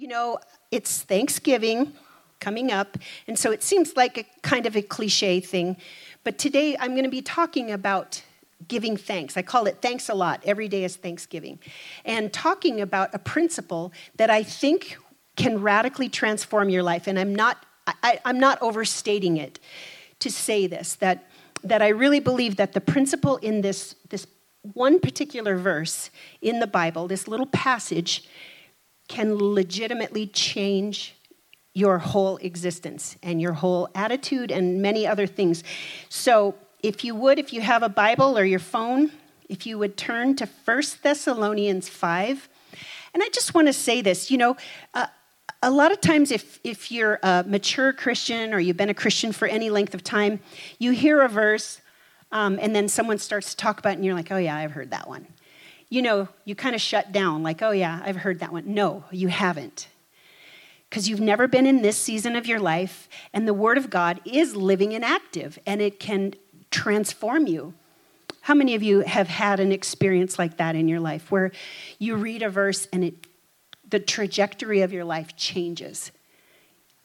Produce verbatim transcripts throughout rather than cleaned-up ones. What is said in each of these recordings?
You know, it's Thanksgiving coming up, and so it seems like a kind of a cliche thing. But today I'm going to be talking about giving thanks. I call it thanks a lot. Every day is Thanksgiving. And talking about a principle that I think can radically transform your life. And I'm not I, I'm not overstating it to say this, that that I really believe that the principle in this this one particular verse in the Bible, this little passage, can legitimately change your whole existence and your whole attitude and many other things. So if you would, if you have a Bible or your phone, if you would turn to First Thessalonians five. And I just want to say this, you know, uh, a lot of times if, if you're a mature Christian or you've been a Christian for any length of time, you hear a verse um, and then someone starts to talk about it and you're like, oh yeah, I've heard that one. You know, you kind of shut down like, oh yeah, I've heard that one. No, you haven't. Because you've never been in this season of your life, and the Word of God is living and active, and it can transform you. How many of you have had an experience like that in your life, where you read a verse and it, the trajectory of your life changes?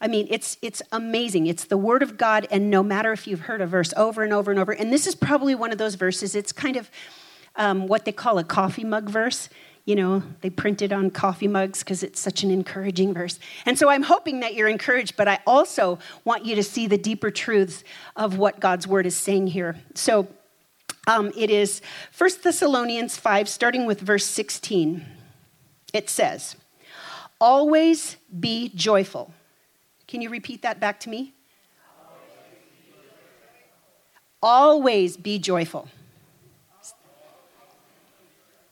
I mean, it's it's amazing. It's the Word of God, and no matter if you've heard a verse over and over and over, and this is probably one of those verses, it's kind of um, what they call a coffee mug verse. You know, they print it on coffee mugs because it's such an encouraging verse. And so I'm hoping that you're encouraged, but I also want you to see the deeper truths of what God's Word is saying here. So um, it is First Thessalonians five, starting with verse sixteen. It says, always be joyful. Can you repeat that back to me? Always be joyful.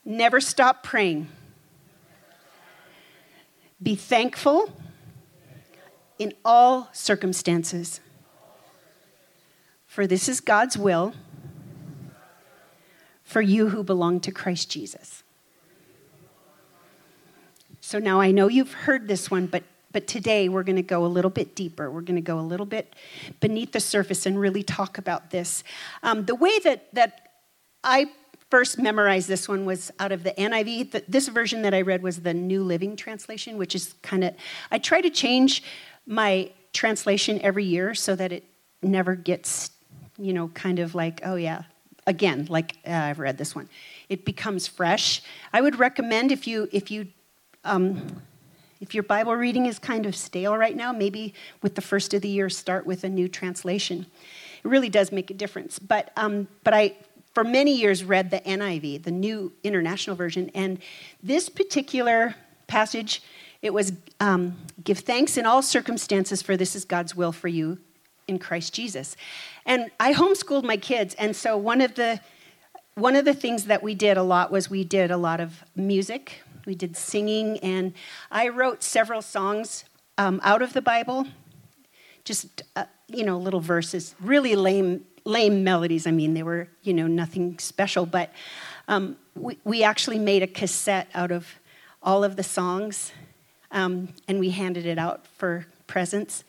Never stop praying. Be thankful in all circumstances, for this is God's will for you who belong to Christ Jesus. So now I know you've heard this one, but but today we're going to go a little bit deeper. We're going to go a little bit beneath the surface and really talk about this. Um, the way that that I first memorized this one was out of the N I V. This version that I read was the New Living Translation, which is kind of, I try to change my translation every year so that it never gets, you know, kind of like, oh yeah, again, like uh, I've read this one. It becomes fresh. I would recommend if you, if you, um, if your Bible reading is kind of stale right now, maybe with the first of the year, start with a new translation. It really does make a difference. But, um, but I, for many years, read the N I V, the New International Version, and this particular passage, it was, um, give thanks in all circumstances, for this is God's will for you in Christ Jesus. And I homeschooled my kids, and so one of the one of the things that we did a lot was we did a lot of music, we did singing, and I wrote several songs um, out of the Bible, just, uh, you know, little verses, really lame Lame melodies. I mean, they were, you know, nothing special, but um, we, we actually made a cassette out of all of the songs, um, and we handed it out for presents,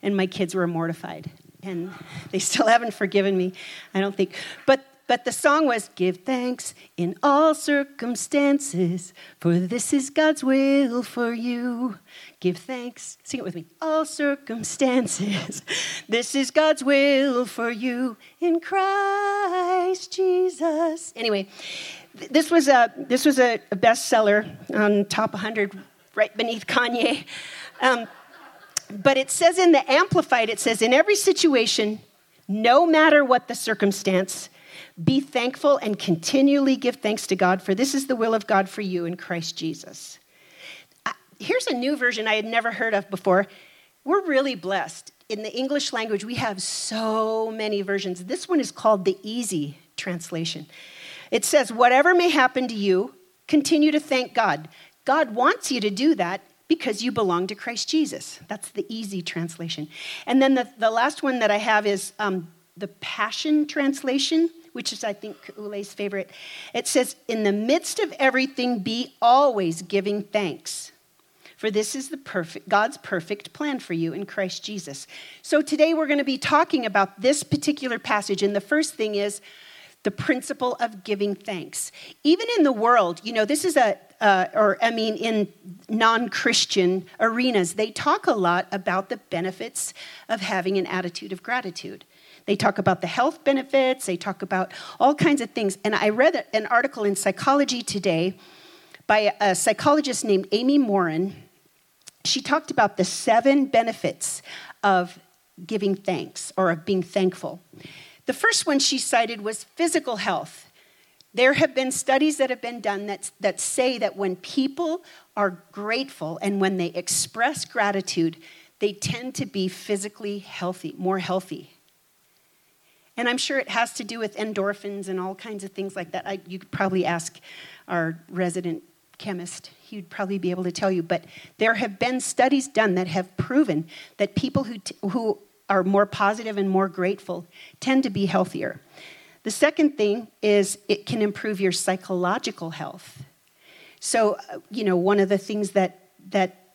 and my kids were mortified, and they still haven't forgiven me, I don't think. But but the song was, give thanks in all circumstances, for this is God's will for you. Give thanks. Sing it with me. All circumstances. This is God's will for you in Christ Jesus. Anyway, th- this was a this was a, a bestseller on top one hundred, right beneath Kanye. Um, but it says in the Amplified, it says, in every situation, no matter what the circumstance, be thankful and continually give thanks to God, for this is the will of God for you in Christ Jesus. I, here's a new version I had never heard of before. We're really blessed. In the English language, we have so many versions. This one is called the Easy Translation. It says, whatever may happen to you, continue to thank God. God wants you to do that because you belong to Christ Jesus. That's the Easy Translation. And then the, the last one that I have is um, the Passion Translation, which is, I think, Ule's favorite. It says, in the midst of everything, be always giving thanks, for this is the perfect God's perfect plan for you in Christ Jesus. So today we're going to be talking about this particular passage, and the first thing is the principle of giving thanks. Even in the world, you know, this is a, uh, or I mean in non-Christian arenas, they talk a lot about the benefits of having an attitude of gratitude. They talk about the health benefits, they talk about all kinds of things. And I read an article in Psychology Today by a psychologist named Amy Morin. She talked about the seven benefits of giving thanks or of being thankful. The first one she cited was physical health. There have been studies that have been done that, that say that when people are grateful and when they express gratitude, they tend to be physically healthy, more healthy. And I'm sure it has to do with endorphins and all kinds of things like that. I, you could probably ask our resident chemist. He'd probably be able to tell you. But there have been studies done that have proven that people who t- who are more positive and more grateful tend to be healthier. The second thing is it can improve your psychological health. So, you know, one of the things that that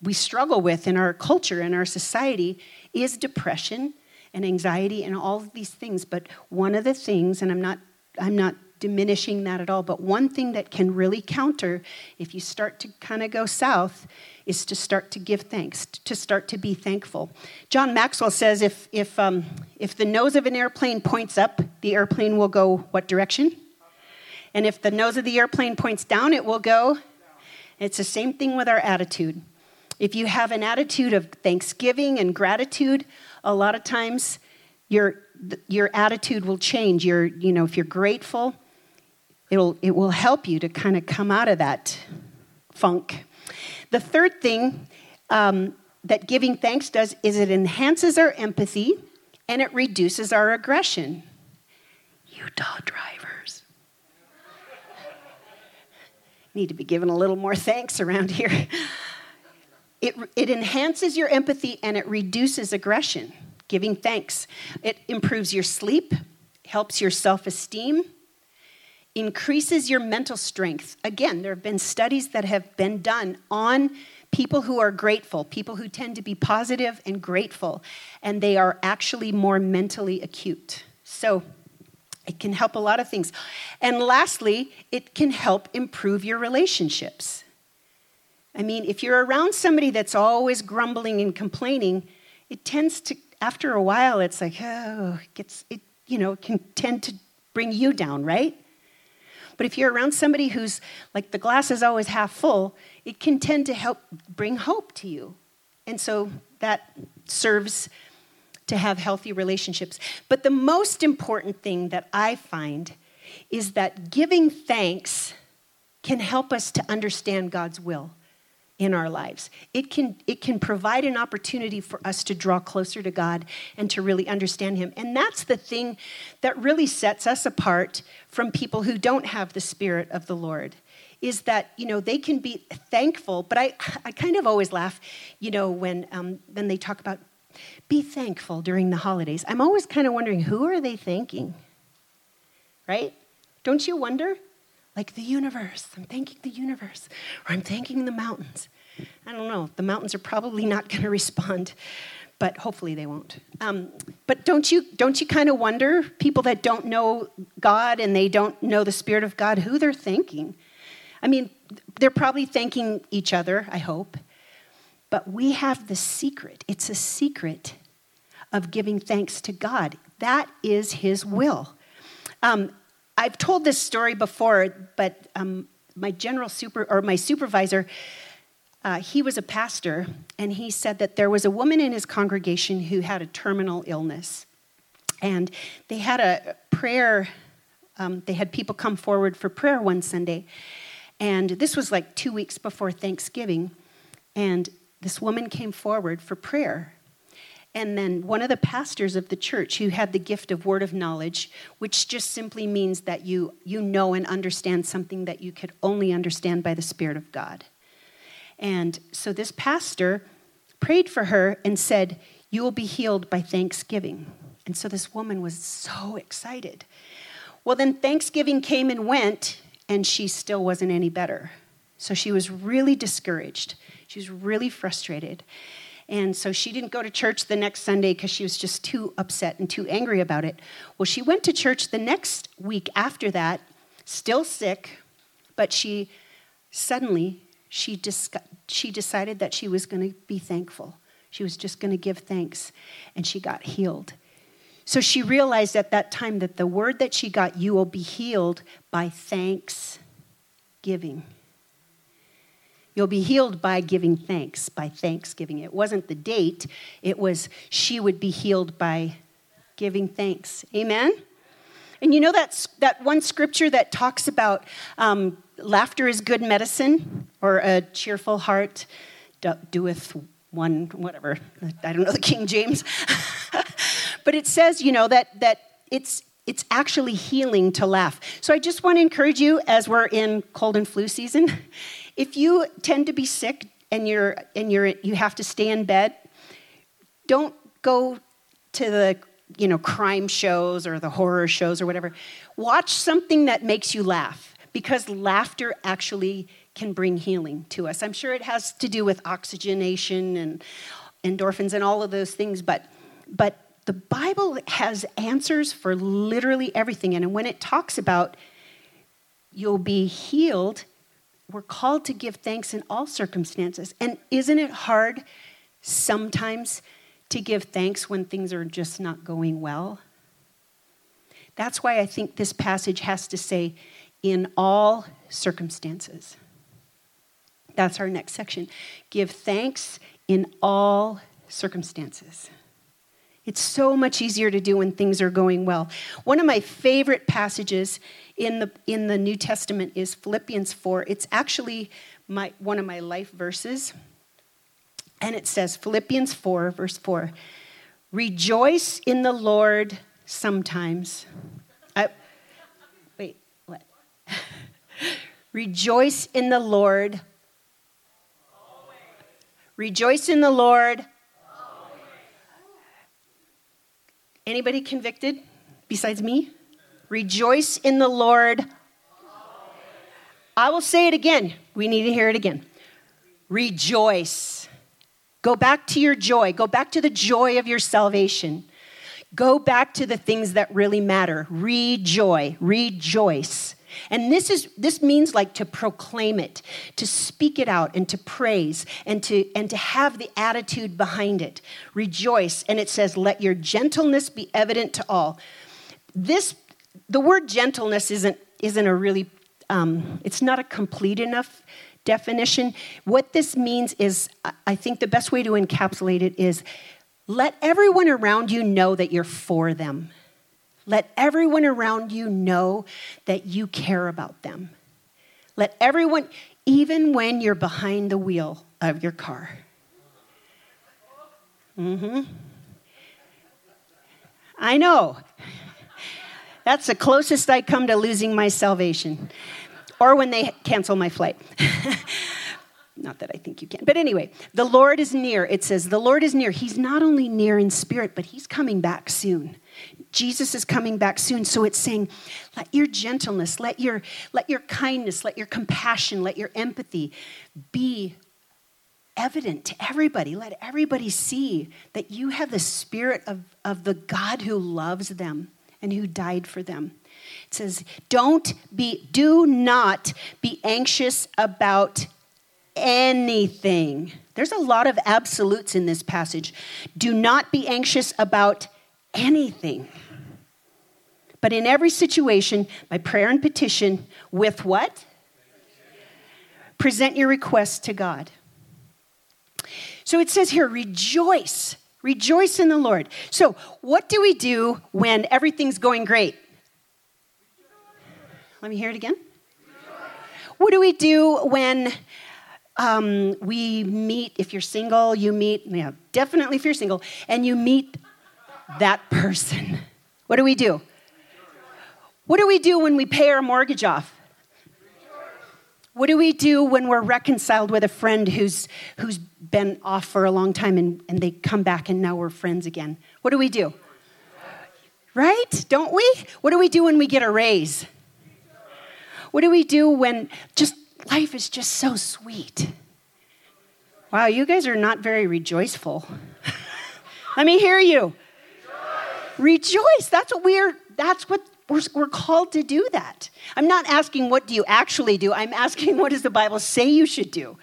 we struggle with in our culture, in our society, is depression and anxiety and all of these things. But one of the things, and I'm not, I'm not diminishing that at all, but one thing that can really counter if you start to kind of go south is to start to give thanks, to start to be thankful. John Maxwell says if if um, if the nose of an airplane points up, the airplane will go what direction? And if the nose of the airplane points down, it will go. It's the same thing with our attitude. If you have an attitude of thanksgiving and gratitude, a lot of times your your attitude will change. Your you know if you're grateful, it'll it will help you to kind of come out of that funk. The third thing um, that giving thanks does is it enhances our empathy and it reduces our aggression. Utah drivers need to be given a little more thanks around here. It, it enhances your empathy and it reduces aggression, giving thanks. It improves your sleep, helps your self-esteem, increases your mental strength. Again, there have been studies that have been done on people who are grateful, people who tend to be positive and grateful, and they are actually more mentally acute. So it can help a lot of things. And lastly, it can help improve your relationships. I mean, if you're around somebody that's always grumbling and complaining, it tends to, after a while, it's like, oh, it gets, it, you know, it can tend to bring you down, right? But if you're around somebody who's, like, the glass is always half full, it can tend to help bring hope to you. And so that serves to have healthy relationships. But the most important thing that I find is that giving thanks can help us to understand God's will in our lives. It can it can provide an opportunity for us to draw closer to God and to really understand him. And that's the thing that really sets us apart from people who don't have the Spirit of the Lord, is that, you know, they can be thankful, but I, I kind of always laugh, you know, when um, then they talk about be thankful during the holidays. I'm always kind of wondering, who are they thanking? Right? Don't you wonder? Like the universe. I'm thanking the universe. Or I'm thanking the mountains. I don't know. The mountains are probably not going to respond, but hopefully they won't. Um, but don't you don't you kind of wonder, people that don't know God and they don't know the Spirit of God, who they're thanking? I mean, they're probably thanking each other, I hope. But we have the secret. It's a secret of giving thanks to God. That is his will. Um I've told this story before, but um, my general super or my supervisor, uh, he was a pastor, and he said that there was a woman in his congregation who had a terminal illness, and they had a prayer. Um, they had people come forward for prayer one Sunday, and this was like two weeks before Thanksgiving, and this woman came forward for prayer. And then one of the pastors of the church who had the gift of word of knowledge, which just simply means that you you know and understand something that you could only understand by the Spirit of God. And so this pastor prayed for her and said, "You will be healed by Thanksgiving." And so this woman was so excited. Well, then Thanksgiving came and went, and she still wasn't any better. So she was really discouraged. She was really frustrated. And so she didn't go to church the next Sunday because she was just too upset and too angry about it. Well, she went to church the next week after that, still sick, but she Suddenly, she dis- she decided that she was going to be thankful. She was just going to give thanks, and she got healed. So she realized at that time that the word that she got, you will be healed by thanksgiving. You'll be healed by giving thanks, by thanksgiving. It wasn't the date. It was she would be healed by giving thanks. Amen? And you know that, that one scripture that talks about um, laughter is good medicine, or a cheerful heart doeth one, whatever. I don't know the King James. But it says, you know, that that it's it's actually healing to laugh. So I just want to encourage you, as we're in cold and flu season, if you tend to be sick and you're and you're you have to stay in bed, don't go to the you know crime shows or the horror shows or whatever. Watch something that makes you laugh, because laughter actually can bring healing to us. I'm sure it has to do with oxygenation and endorphins and all of those things, but but the Bible has answers for literally everything. And when it talks about you'll be healed, we're called to give thanks in all circumstances. And isn't it hard sometimes to give thanks when things are just not going well? That's why I think this passage has to say, in all circumstances. That's our next section. Give thanks in all circumstances. It's so much easier to do when things are going well. One of my favorite passages in the in the New Testament is Philippians four. It's actually my one of my life verses. And it says, Philippians four, verse four, rejoice in the Lord sometimes. I, wait, what? Rejoice in the Lord. Always. Rejoice in the Lord. Anybody convicted besides me? Rejoice in the Lord. Always. I will say it again. We need to hear it again. Rejoice. Go back to your joy. Go back to the joy of your salvation. Go back to the things that really matter. Rejoice. Rejoice. And this is this means like to proclaim it, to speak it out, and to praise, and to and to have the attitude behind it. Rejoice. And it says, let your gentleness be evident to all. This the word gentleness isn't isn't a really um, it's not a complete enough definition. What this means is, I think the best way to encapsulate it is, let everyone around you know that you're for them. Let everyone around you know that you care about them. Let everyone, even when you're behind the wheel of your car. Mm-hmm. I know. That's the closest I come to losing my salvation. Or when they cancel my flight. Not that I think you can. But anyway, the Lord is near. It says, the Lord is near. He's not only near in spirit, but he's coming back soon. Jesus is coming back soon. So it's saying, let your gentleness, let your, let your kindness, let your compassion, let your empathy be evident to everybody. Let everybody see that you have the spirit of, of the God who loves them and who died for them. It says, don't be, do not be anxious about anything. There's a lot of absolutes in this passage. Do not be anxious about anything. But in every situation, by prayer and petition, with what? Present your requests to God. So it says here, rejoice. Rejoice in the Lord. So what do we do when everything's going great? Let me hear it again. What do we do when um, we meet, if you're single, you meet, yeah, definitely if you're single, and you meet that person. What do we do? What do we do when we pay our mortgage off? What do we do when we're reconciled with a friend who's who's been off for a long time and, and they come back and now we're friends again? What do we do? Right? Don't we? What do we do when we get a raise? What do we do when just life is just so sweet? Wow, you guys are not very rejoiceful. Let me hear you. Rejoice. That's what we're, that's what We're, we're called to do that. I'm not asking what do you actually do. I'm asking what does the Bible say you should do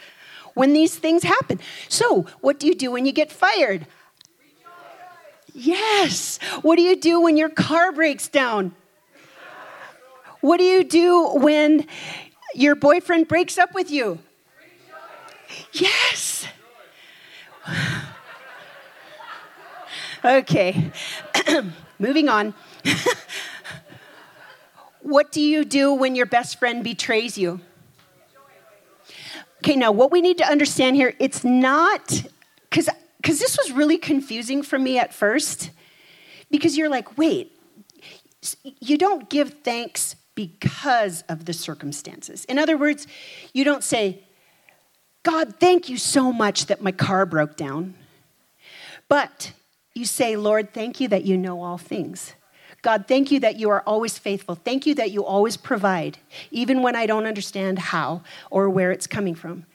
when these things happen. So what do you do when you get fired? Rejoice. Yes. What do you do when your car breaks down? Rejoice. What do you do when your boyfriend breaks up with you? Rejoice. Yes. Rejoice. Okay. Moving on. What do you do when your best friend betrays you? Okay, now what we need to understand here, it's not, because because this was really confusing for me at first, because you're like, wait, you don't give thanks because of the circumstances. In other words, you don't say, God, thank you so much that my car broke down. But you say, Lord, thank you that you know all things. God, thank you that you are always faithful. Thank you that you always provide, even when I don't understand how or where it's coming from.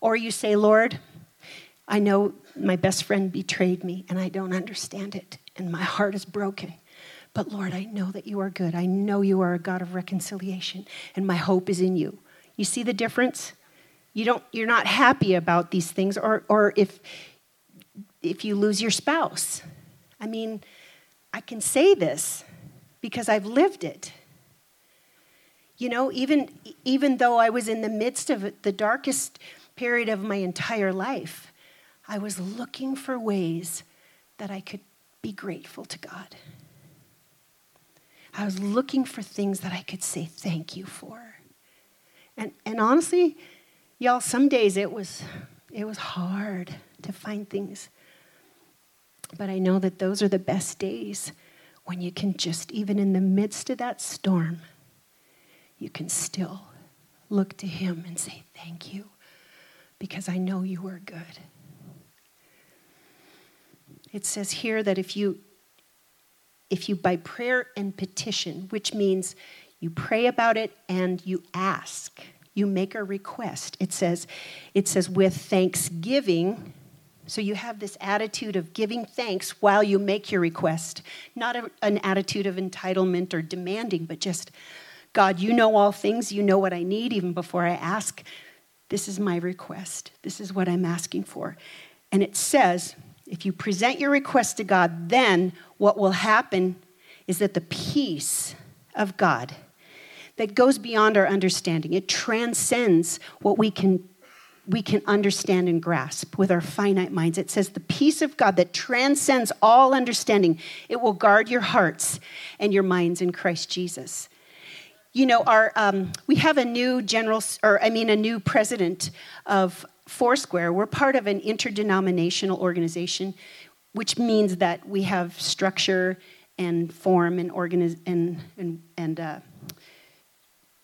Or you say, Lord, I know my best friend betrayed me and I don't understand it and my heart is broken. But Lord, I know that you are good. I know you are a God of reconciliation and my hope is in you. You see the difference? You don't, you're not happy about these things or, or if, if you lose your spouse. I mean, I can say this because I've lived it. You know, even even though I was in the midst of the darkest period of my entire life, I was looking for ways that I could be grateful to God. I was looking for things that I could say thank you for. And and honestly, y'all, some days it was it was hard to find things. But I know that those are the best days when you can just, even in the midst of that storm, you can still look to him and say, thank you, because I know you are good. It says here that if you, if you by prayer and petition, which means you pray about it and you ask, you make a request. It says, it says with thanksgiving. So you have this attitude of giving thanks while you make your request. Not a, an attitude of entitlement or demanding, but just, God, you know all things. You know what I need even before I ask. This is my request. This is what I'm asking for. And it says, if you present your request to God, then what will happen is that the peace of God that goes beyond our understanding, it transcends what we can we can understand and grasp with our finite minds. It says the peace of God that transcends all understanding, it will guard your hearts and your minds in Christ Jesus. You know, our um, we have a new general, or I mean a new president of Foursquare. We're part of an interdenominational organization, which means that we have structure and form and organiz- and and, and uh,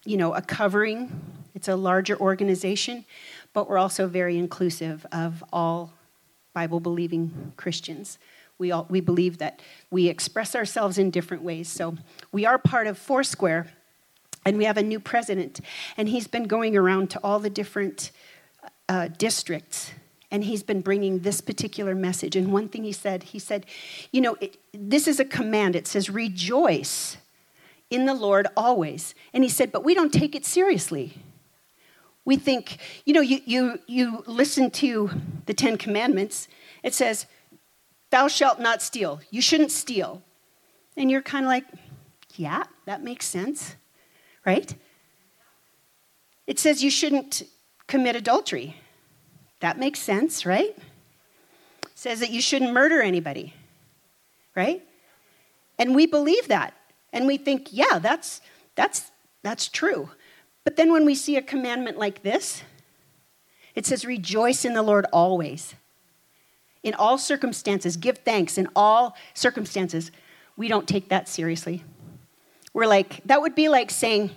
you know, a covering. It's a larger organization. But we're also very inclusive of all Bible-believing Christians. We all we believe that we express ourselves in different ways. So we are part of Foursquare, and we have a new president. And he's been going around to all the different uh, districts, and he's been bringing this particular message. And one thing he said, he said, you know, it, this is a command. It says, rejoice in the Lord always. And he said, but we don't take it seriously. We think, you know, you, you you listen to the Ten Commandments. It says, thou shalt not steal. You shouldn't steal. And you're kind of like, yeah, that makes sense, right? It says you shouldn't commit adultery. That makes sense, right? It says that you shouldn't murder anybody, right? And we believe that. And we think, yeah, that's that's that's true. But then when we see a commandment like this, it says, rejoice in the Lord always. In all circumstances, give thanks. In all circumstances, we don't take that seriously. We're like, that would be like saying,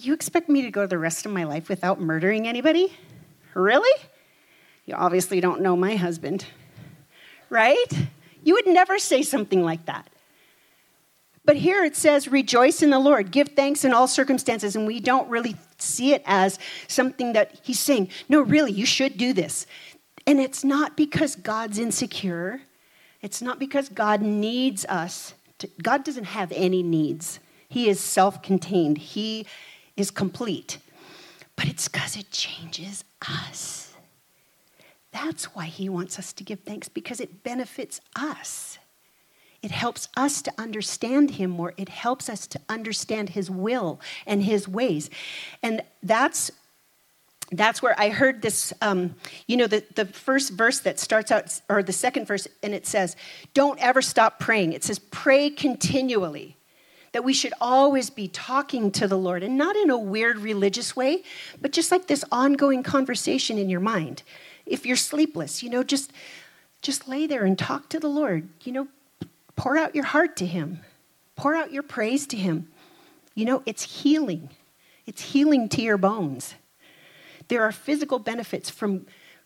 you expect me to go the rest of my life without murdering anybody? Really? You obviously don't know my husband, right? You would never say something like that. But here it says, rejoice in the Lord, give thanks in all circumstances. And we don't really see it as something that he's saying, no, really, you should do this. And it's not because God's insecure. It's not because God needs us God doesn't have any needs. He is self-contained. He is complete. But it's because it changes us. That's why he wants us to give thanks, because it benefits us. It helps us to understand him more. It helps us to understand his will and his ways. And that's that's where I heard this, um, you know, the, the first verse that starts out, or the second verse, and it says, don't ever stop praying. It says, pray continually, that we should always be talking to the Lord, and not in a weird religious way, but just like this ongoing conversation in your mind. If you're sleepless, you know, just, just lay there and talk to the Lord, you know, pour out your heart to him. Pour out your praise to him. You know, it's healing. It's healing to your bones. There are physical benefits from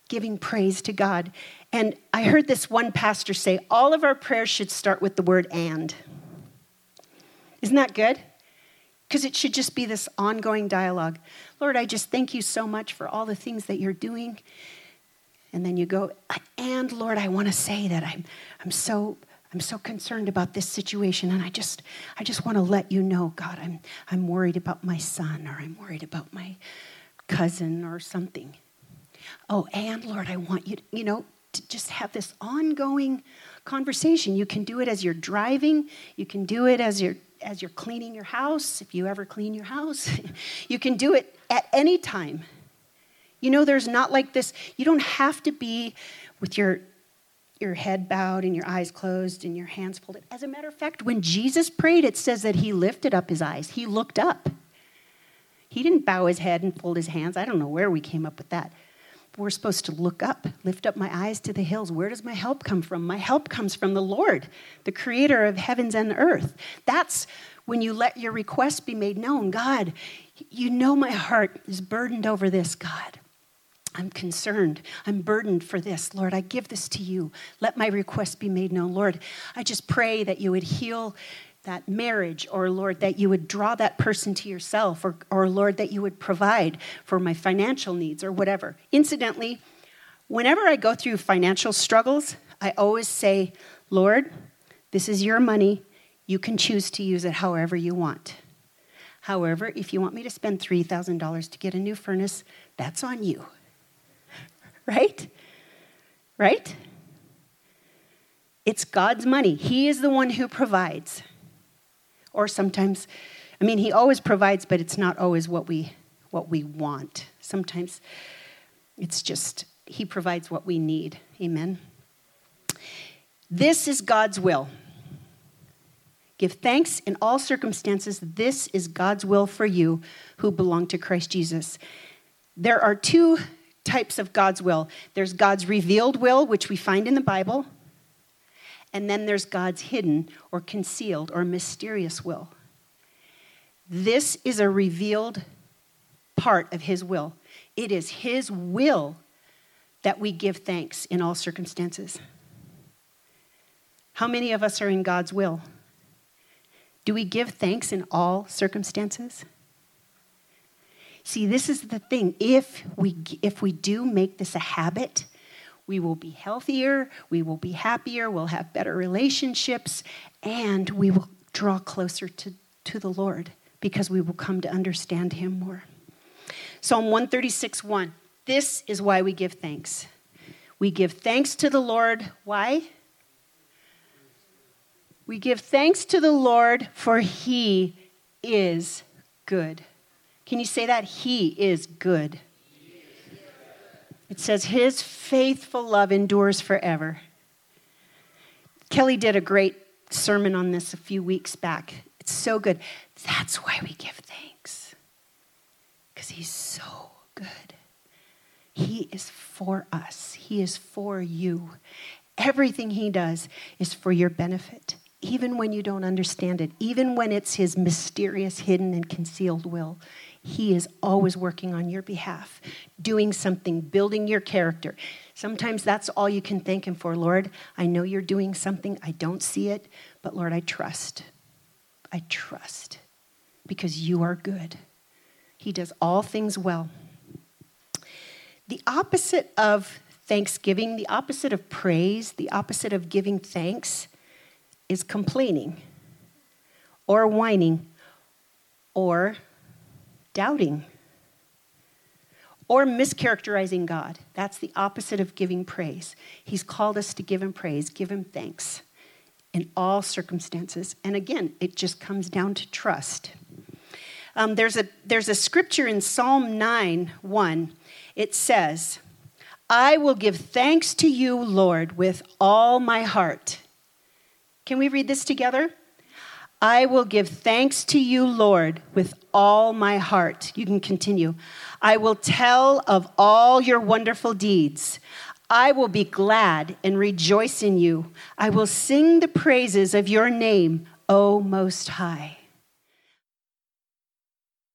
giving praise to God. And I heard this one pastor say, all of our prayers should start with the word and. Isn't that good? Because it should just be this ongoing dialogue. Lord, I just thank you so much for all the things that you're doing. And then you go, and Lord, I want to say that I'm I'm so... I'm so concerned about this situation, and I just I just want to let you know, God, I'm I'm worried about my son, or I'm worried about my cousin or something. Oh, and Lord, I want you to, you know, to just have this ongoing conversation. You can do it as you're driving, you can do it as you're as you're cleaning your house, if you ever clean your house. You can do it at any time. You know, there's not like this, you don't have to be with your your head bowed and your eyes closed and your hands folded. As a matter of fact, when Jesus prayed, it says that he lifted up his eyes. He looked up. He didn't bow his head and fold his hands. I don't know where we came up with that. But we're supposed to look up, lift up my eyes to the hills. Where does my help come from? My help comes from the Lord, the creator of heavens and earth. That's when you let your request be made known. God, you know my heart is burdened over this, God. I'm concerned. I'm burdened for this. Lord, I give this to you. Let my request be made known. Lord, I just pray that you would heal that marriage, or Lord, that you would draw that person to yourself, or, or Lord, that you would provide for my financial needs or whatever. Incidentally, whenever I go through financial struggles, I always say, Lord, this is your money. You can choose to use it however you want. However, if you want me to spend three thousand dollars to get a new furnace, that's on you. Right? Right? It's God's money. He is the one who provides. Or sometimes, I mean, he always provides, but it's not always what we what we want. Sometimes it's just he provides what we need. Amen. This is God's will. Give thanks in all circumstances. This is God's will for you who belong to Christ Jesus. There are two types of God's will. There's God's revealed will, which we find in the Bible, and then there's God's hidden or concealed or mysterious will. This is a revealed part of his will. It is his will that we give thanks in all circumstances. How many of us are in God's will? Do we give thanks in all circumstances? See, this is the thing. If we if we do make this a habit, we will be healthier, we will be happier, we'll have better relationships, and we will draw closer to, to the Lord, because we will come to understand him more. Psalm one thirty-six, one. This is why we give thanks. We give thanks to the Lord. Why? We give thanks to the Lord, for he is good. Can you say that? He is good. It says his faithful love endures forever. Kelly did a great sermon on this a few weeks back. It's so good. That's why we give thanks. Because he's so good. He is for us. He is for you. Everything he does is for your benefit. Even when you don't understand it, even when it's his mysterious, hidden, and concealed will, he is always working on your behalf, doing something, building your character. Sometimes that's all you can thank him for. Lord, I know you're doing something. I don't see it, but Lord, I trust. I trust because you are good. He does all things well. The opposite of thanksgiving, the opposite of praise, the opposite of giving thanks is complaining. or whining, or doubting, or mischaracterizing God. That's the opposite of giving praise. He's called us to give him praise, give him thanks in all circumstances. And again, it just comes down to trust. Um, there's a there's a scripture in Psalm nine one. It says, I will give thanks to you, Lord, with all my heart. Can we read this together? I will give thanks to you, Lord, with all my heart. You can continue. I will tell of all your wonderful deeds. I will be glad and rejoice in you. I will sing the praises of your name, O Most High.